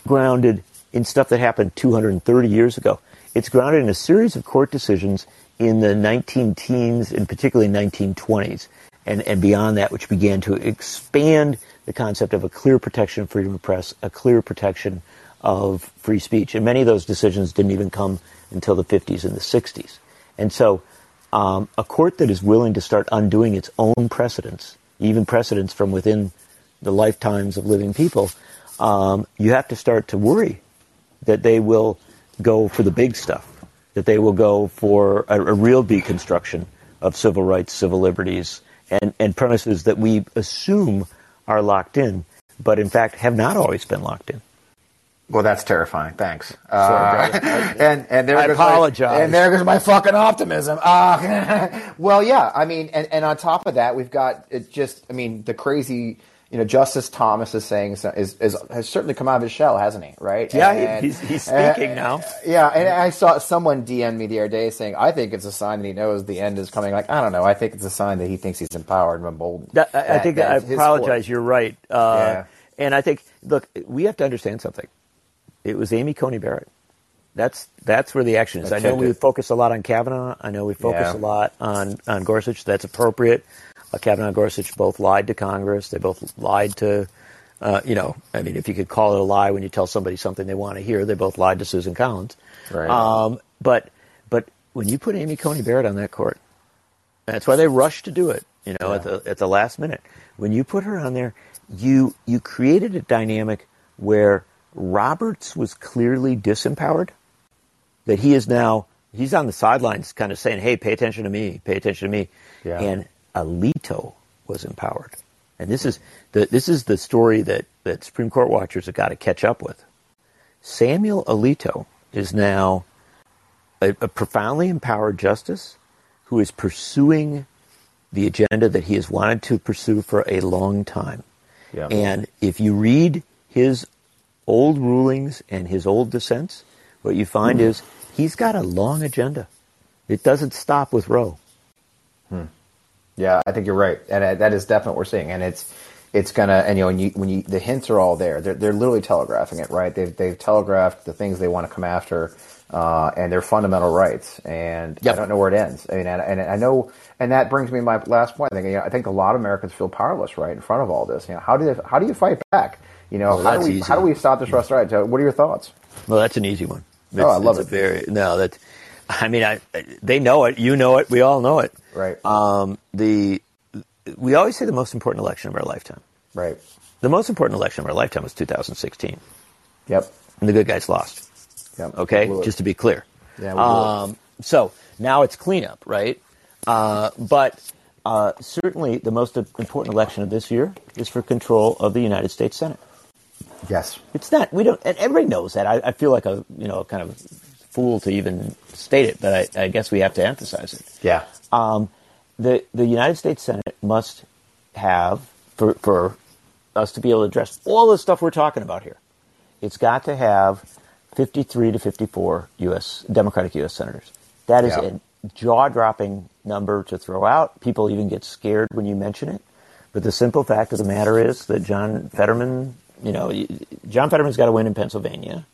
grounded in stuff that happened 230 years ago. It's grounded in a series of court decisions in the 19-teens and particularly 1920s and beyond that, which began to expand the concept of a clear protection of freedom of press, a clear protection of free speech. And many of those decisions didn't even come until the 50s and the 60s. And so a court that is willing to start undoing its own precedents, even precedents from within the lifetimes of living people, you have to start to worry that they will go for the big stuff, that they will go for a real deconstruction of civil rights, civil liberties, and premises that we assume are locked in, but in fact have not always been locked in. Well, that's terrifying. Thanks. I apologize. And there goes my fucking optimism. Well, yeah. I mean, and on top of that, we've got the crazy. Justice Thomas is saying has certainly come out of his shell, hasn't he? Right? Yeah, and, he's speaking now. Yeah, and I saw someone DM me the other day saying, "I think it's a sign that he knows the end is coming." Like, I don't know. I think it's a sign that he thinks he's empowered and emboldened. I apologize. Sport. You're right. And I think, look, we have to understand something. It was Amy Coney Barrett. That's where the action is. I know we focus a lot on Kavanaugh. I know we focus a lot on Gorsuch. That's appropriate. Kavanaugh and Gorsuch both lied to Congress. They both lied to, if you could call it a lie when you tell somebody something they want to hear, they both lied to Susan Collins. Right. But when you put Amy Coney Barrett on that court, that's why they rushed to do it, at the last minute. When you put her on there, you created a dynamic where Roberts was clearly disempowered, that he is now, he's on the sidelines kind of saying, hey, pay attention to me. Yeah. And Alito was empowered. And this is the story that Supreme Court watchers have got to catch up with. Samuel Alito is now a profoundly empowered justice who is pursuing the agenda that he has wanted to pursue for a long time. Yeah. And if you read his old rulings and his old dissents, what you find is he's got a long agenda. It doesn't stop with Roe. Yeah, I think you're right, and that is definitely what we're seeing, and it's gonna, and the hints are all there. They're literally telegraphing it, right? They've telegraphed the things they want to come after, and their fundamental rights, and I don't know where it ends. I mean, and I know, and that brings me to my last point. I think a lot of Americans feel powerless, right, in front of all this. How do you fight back? How do we stop this rust riot? What are your thoughts? Well, that's an easy one. I love it. They know it. You know it. We all know it. Right. We always say the most important election of our lifetime. Right. The most important election of our lifetime was 2016. Yep. And the good guys lost. Yep. Okay. Just to be clear. Yeah. So now it's cleanup, right? But certainly the most important election of this year is for control of the United States Senate. Yes. It's not. We don't. And everybody knows that. I feel like a kind of fool to even state it, but I guess we have to emphasize it. Yeah. The United States Senate must have, for us to be able to address all the stuff we're talking about here, it's got to have 53 to 54 U.S. Democratic U.S. senators. That is a jaw-dropping number to throw out. People even get scared when you mention it. But the simple fact of the matter is that John Fetterman's got to win in Pennsylvania.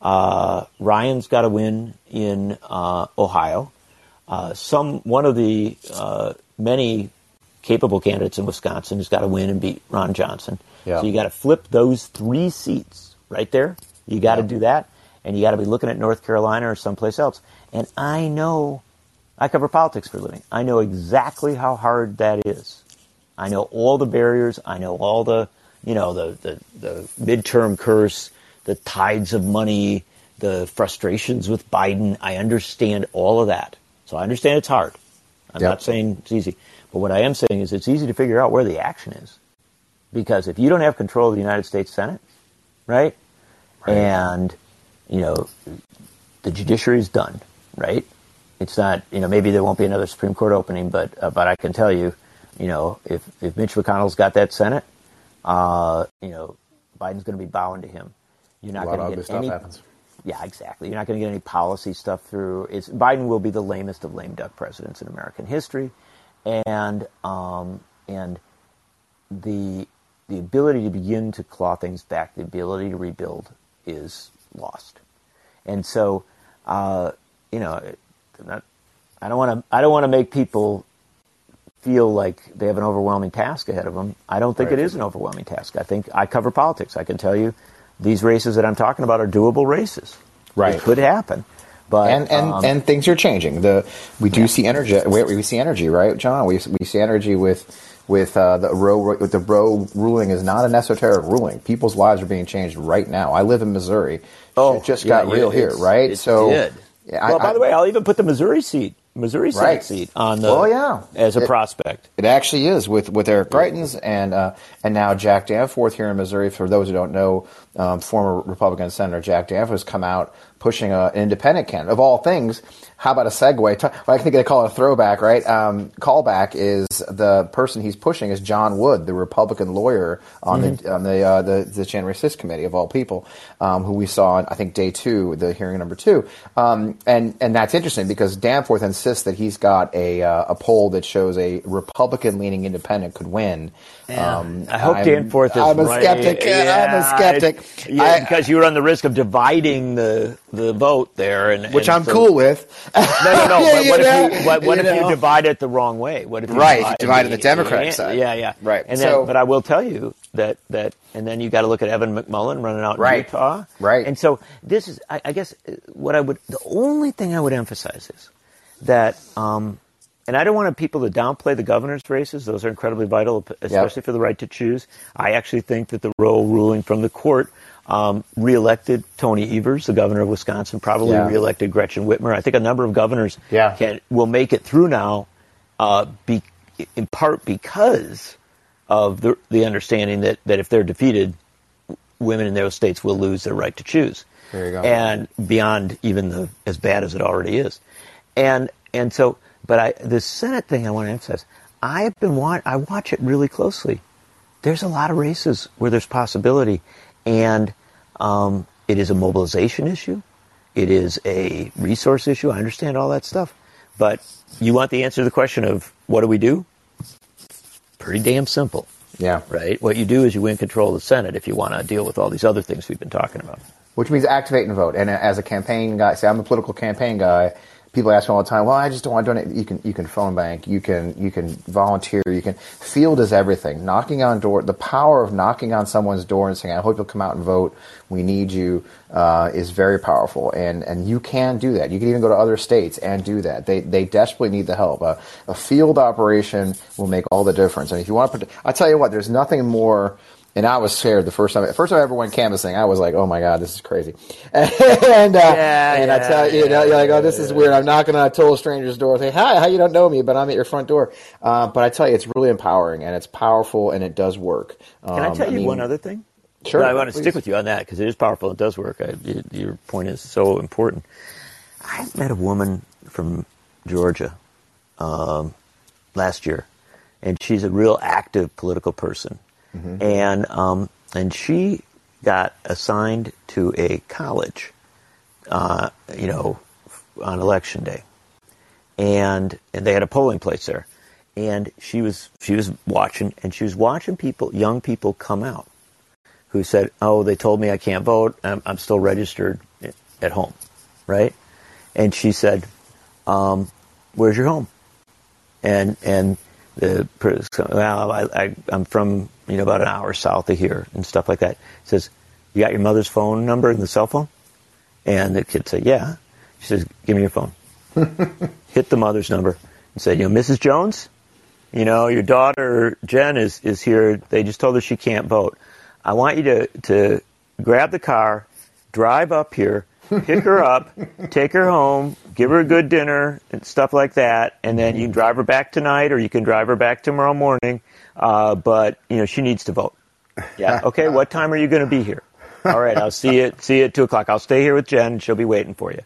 Ryan's got to win in Ohio. One of the many capable candidates in Wisconsin has got to win and beat Ron Johnson. Yeah. So you got to flip those three seats right there. You got to do that, and you got to be looking at North Carolina or someplace else. And I know, I cover politics for a living. I know exactly how hard that is. I know all the barriers. I know all the midterm curse, the tides of money, the frustrations with Biden. I understand all of that. So I understand it's hard. I'm not saying it's easy. But what I am saying is it's easy to figure out where the action is. Because if you don't have control of the United States Senate, right? And, the judiciary is done, right? It's not, maybe there won't be another Supreme Court opening, but I can tell you, if Mitch McConnell's got that Senate, Biden's going to be bowing to him. You're not going to get any. Happens. Yeah, exactly. You're not going to get any policy stuff through. Biden will be the lamest of lame duck presidents in American history, and the ability to begin to claw things back, the ability to rebuild, is lost. And so, I don't want to make people feel like they have an overwhelming task ahead of them. I don't think it is an overwhelming task. I think I cover politics. I can tell you these races that I'm talking about are doable races. Right. It could happen. But, and things are changing. We see energy. We see energy, right, John? We see energy with the Roe. The Roe ruling is not an esoteric ruling. People's lives are being changed right now. I live in Missouri. Oh, it just got real here, right? By the way, I'll even put the Missouri Senate seat on the as a prospect. It actually is with Eric Greitens and now Jack Danforth here in Missouri. For those who don't know, former Republican Senator Jack Danforth has come out pushing an independent candidate. Of all things, how about a segue? I think they call it a throwback, right? Callback is the person he's pushing is John Wood, the Republican lawyer on the January 6th committee, of all people, who we saw on, I think, day two, the hearing number two. And that's interesting because Danforth insists that he's got a poll that shows a Republican-leaning independent could win. Yeah. I hope Danforth is right. I'm a skeptic. Yeah, because you run the risk of dividing the vote there, which I'm cool with. No. What if you divide it the wrong way? What if you divide it the Democratic side? Yeah. Right. And so, but I will tell you that, and then you got to look at Evan McMullen running out in Utah. Right. And so this is, I guess, the only thing I would emphasize is that, and I don't want people to downplay the governor's races. Those are incredibly vital, especially for the right to choose. I actually think that the Roe ruling from the court reelected Tony Evers, the governor of Wisconsin, probably reelected Gretchen Whitmer. I think a number of governors will make it through now, in part because of the understanding that if they're defeated, women in those states will lose their right to choose. There you go. And beyond even as bad as it already is. And so, but the Senate thing I want to emphasize, I watch it really closely. There's a lot of races where there's possibility. And it is a mobilization issue. It is a resource issue. I understand all that stuff. But you want the answer to the question of what do? Pretty damn simple. Yeah. Right? What you do is you win control of the Senate if you want to deal with all these other things we've been talking about. Which means activate and vote. And as a campaign guy, I'm a political campaign guy. People ask me all the time, well, I just don't want to donate. You can phone bank, you can volunteer, field is everything. Knocking on door, the power of knocking on someone's door and saying, I hope you'll come out and vote, we need you, is very powerful. And you can do that. You can even go to other states and do that. They desperately need the help. A field operation will make all the difference. And if you want to, I'll tell you what, there's nothing more. And I was scared the first time. The first time I ever went canvassing, I was like, "Oh my god, this is crazy." I tell you, you're like, "Oh, this is weird." I'm knocking on a total stranger's door, saying, "Hi, how you don't know me, but I'm at your front door." But I tell you, it's really empowering and it's powerful and it does work. Can I tell you one other thing? Sure. But I want to stick with you on that because it is powerful. It does work. Your point is so important. I met a woman from Georgia last year, and she's a real active political person. Mm-hmm. And she got assigned to a college, on election day. And they had a polling place there. And she was watching, and she was watching people, young people come out who said, oh, they told me I can't vote. I'm still registered at home. Right. And she said, where's your home? And the person, well, I'm from, about an hour south of here and stuff like that. It says, you got your mother's phone number and the cell phone? And the kid said, yeah. She says, give me your phone. Hit the mother's number and said, Mrs. Jones, your daughter Jen is here. They just told her she can't vote. I want you to grab the car, drive up here, pick her up, take her home, give her a good dinner and stuff like that, and then you can drive her back tonight or you can drive her back tomorrow morning. But she needs to vote. Yeah. Okay. What time are you going to be here? All right. I'll see you at 2:00. I'll stay here with Jen. And she'll be waiting for you.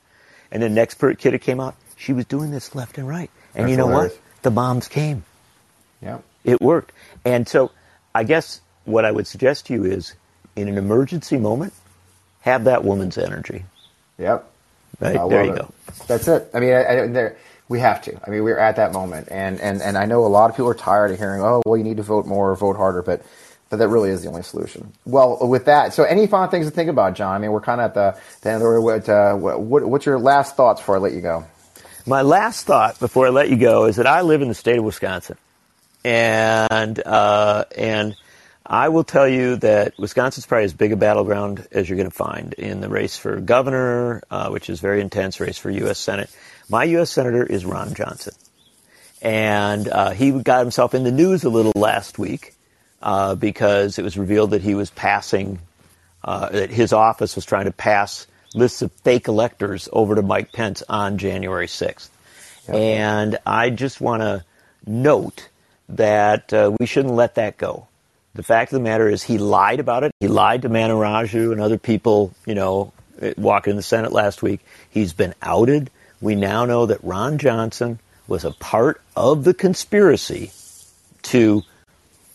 And the next kid that came out, she was doing this left and right. And you know what? The moms came. Yeah. It worked. And so I guess what I would suggest to you is, in an emergency moment, have that woman's energy. Yep. Right, there you go. That's it. I mean, we have to. I mean, we're at that moment. And I know a lot of people are tired of hearing, oh, well, you need to vote more or vote harder. But that really is the only solution. Well, with that, so any fun things to think about, John? I mean, we're kind of at the end of the road. What's your last thoughts before I let you go? My last thought before I let you go is that I live in the state of Wisconsin. And I will tell you that Wisconsin's probably as big a battleground as you're going to find in the race for governor, which is very intense, race for U.S. Senate. My U.S. Senator is Ron Johnson. And he got himself in the news a little last week because it was revealed that he was passing, that his office was trying to pass lists of fake electors over to Mike Pence on January 6th. Yep. And I just want to note that we shouldn't let that go. The fact of the matter is he lied about it. He lied to Manu Raju and other people, walking in the Senate last week. He's been outed. We now know that Ron Johnson was a part of the conspiracy to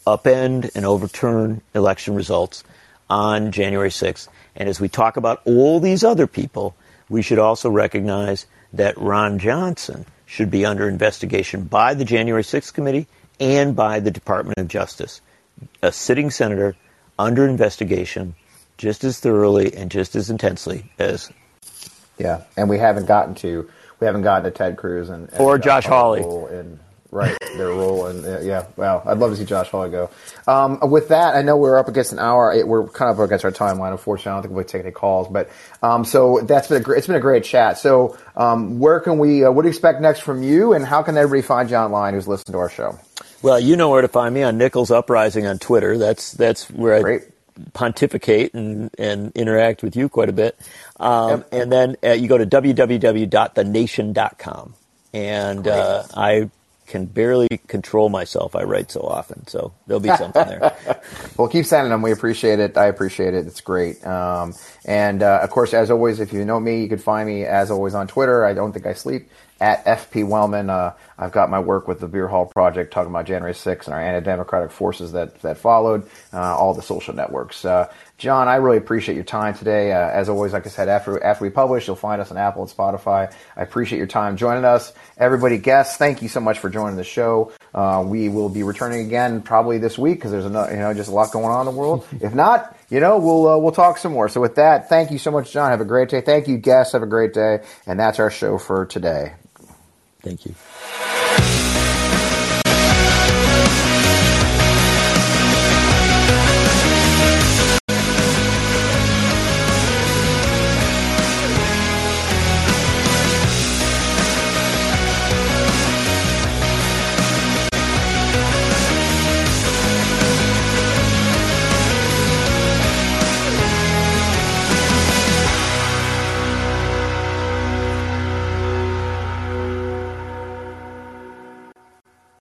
upend and overturn election results on January 6th. And as we talk about all these other people, we should also recognize that Ron Johnson should be under investigation by the January 6th committee and by the Department of Justice. A sitting senator under investigation just as thoroughly and just as intensely as. Yeah. And we haven't gotten to Ted Cruz and or Josh Hawley. Right. Their role. And yeah. Wow. I'd love to see Josh Hawley go. With that, I know we're up against an hour. We're kind of up against our timeline. Unfortunately, I don't think we'll take any calls, but, so it's been a great chat. So, where can we, what do you expect next from you, and how can everybody find you online who's listening to our show? Well, you know where to find me on Nichols Uprising on Twitter. That's where Great. I pontificate and interact with you quite a bit. Yep. And then you go to www.thenation.com. And I can barely control myself. I write so often, so there'll be something there. Well, keep sending them. We appreciate it. I appreciate it. It's great. And of course, as always, if you know me, you can find me, as always, on Twitter. I don't think I sleep. At F.P. Wellman. I've got my work with the Beer Hall Project, talking about January 6th and our anti-democratic forces that followed, all the social networks. John, I really appreciate your time today. As always, like I said, after we publish, you'll find us on Apple and Spotify. I appreciate your time joining us. Everybody, guests, thank you so much for joining the show. We will be returning again probably this week because there's just a lot going on in the world. If not, we'll talk some more. So with that, thank you so much, John. Have a great day. Thank you, guests. Have a great day. And that's our show for today. Thank you.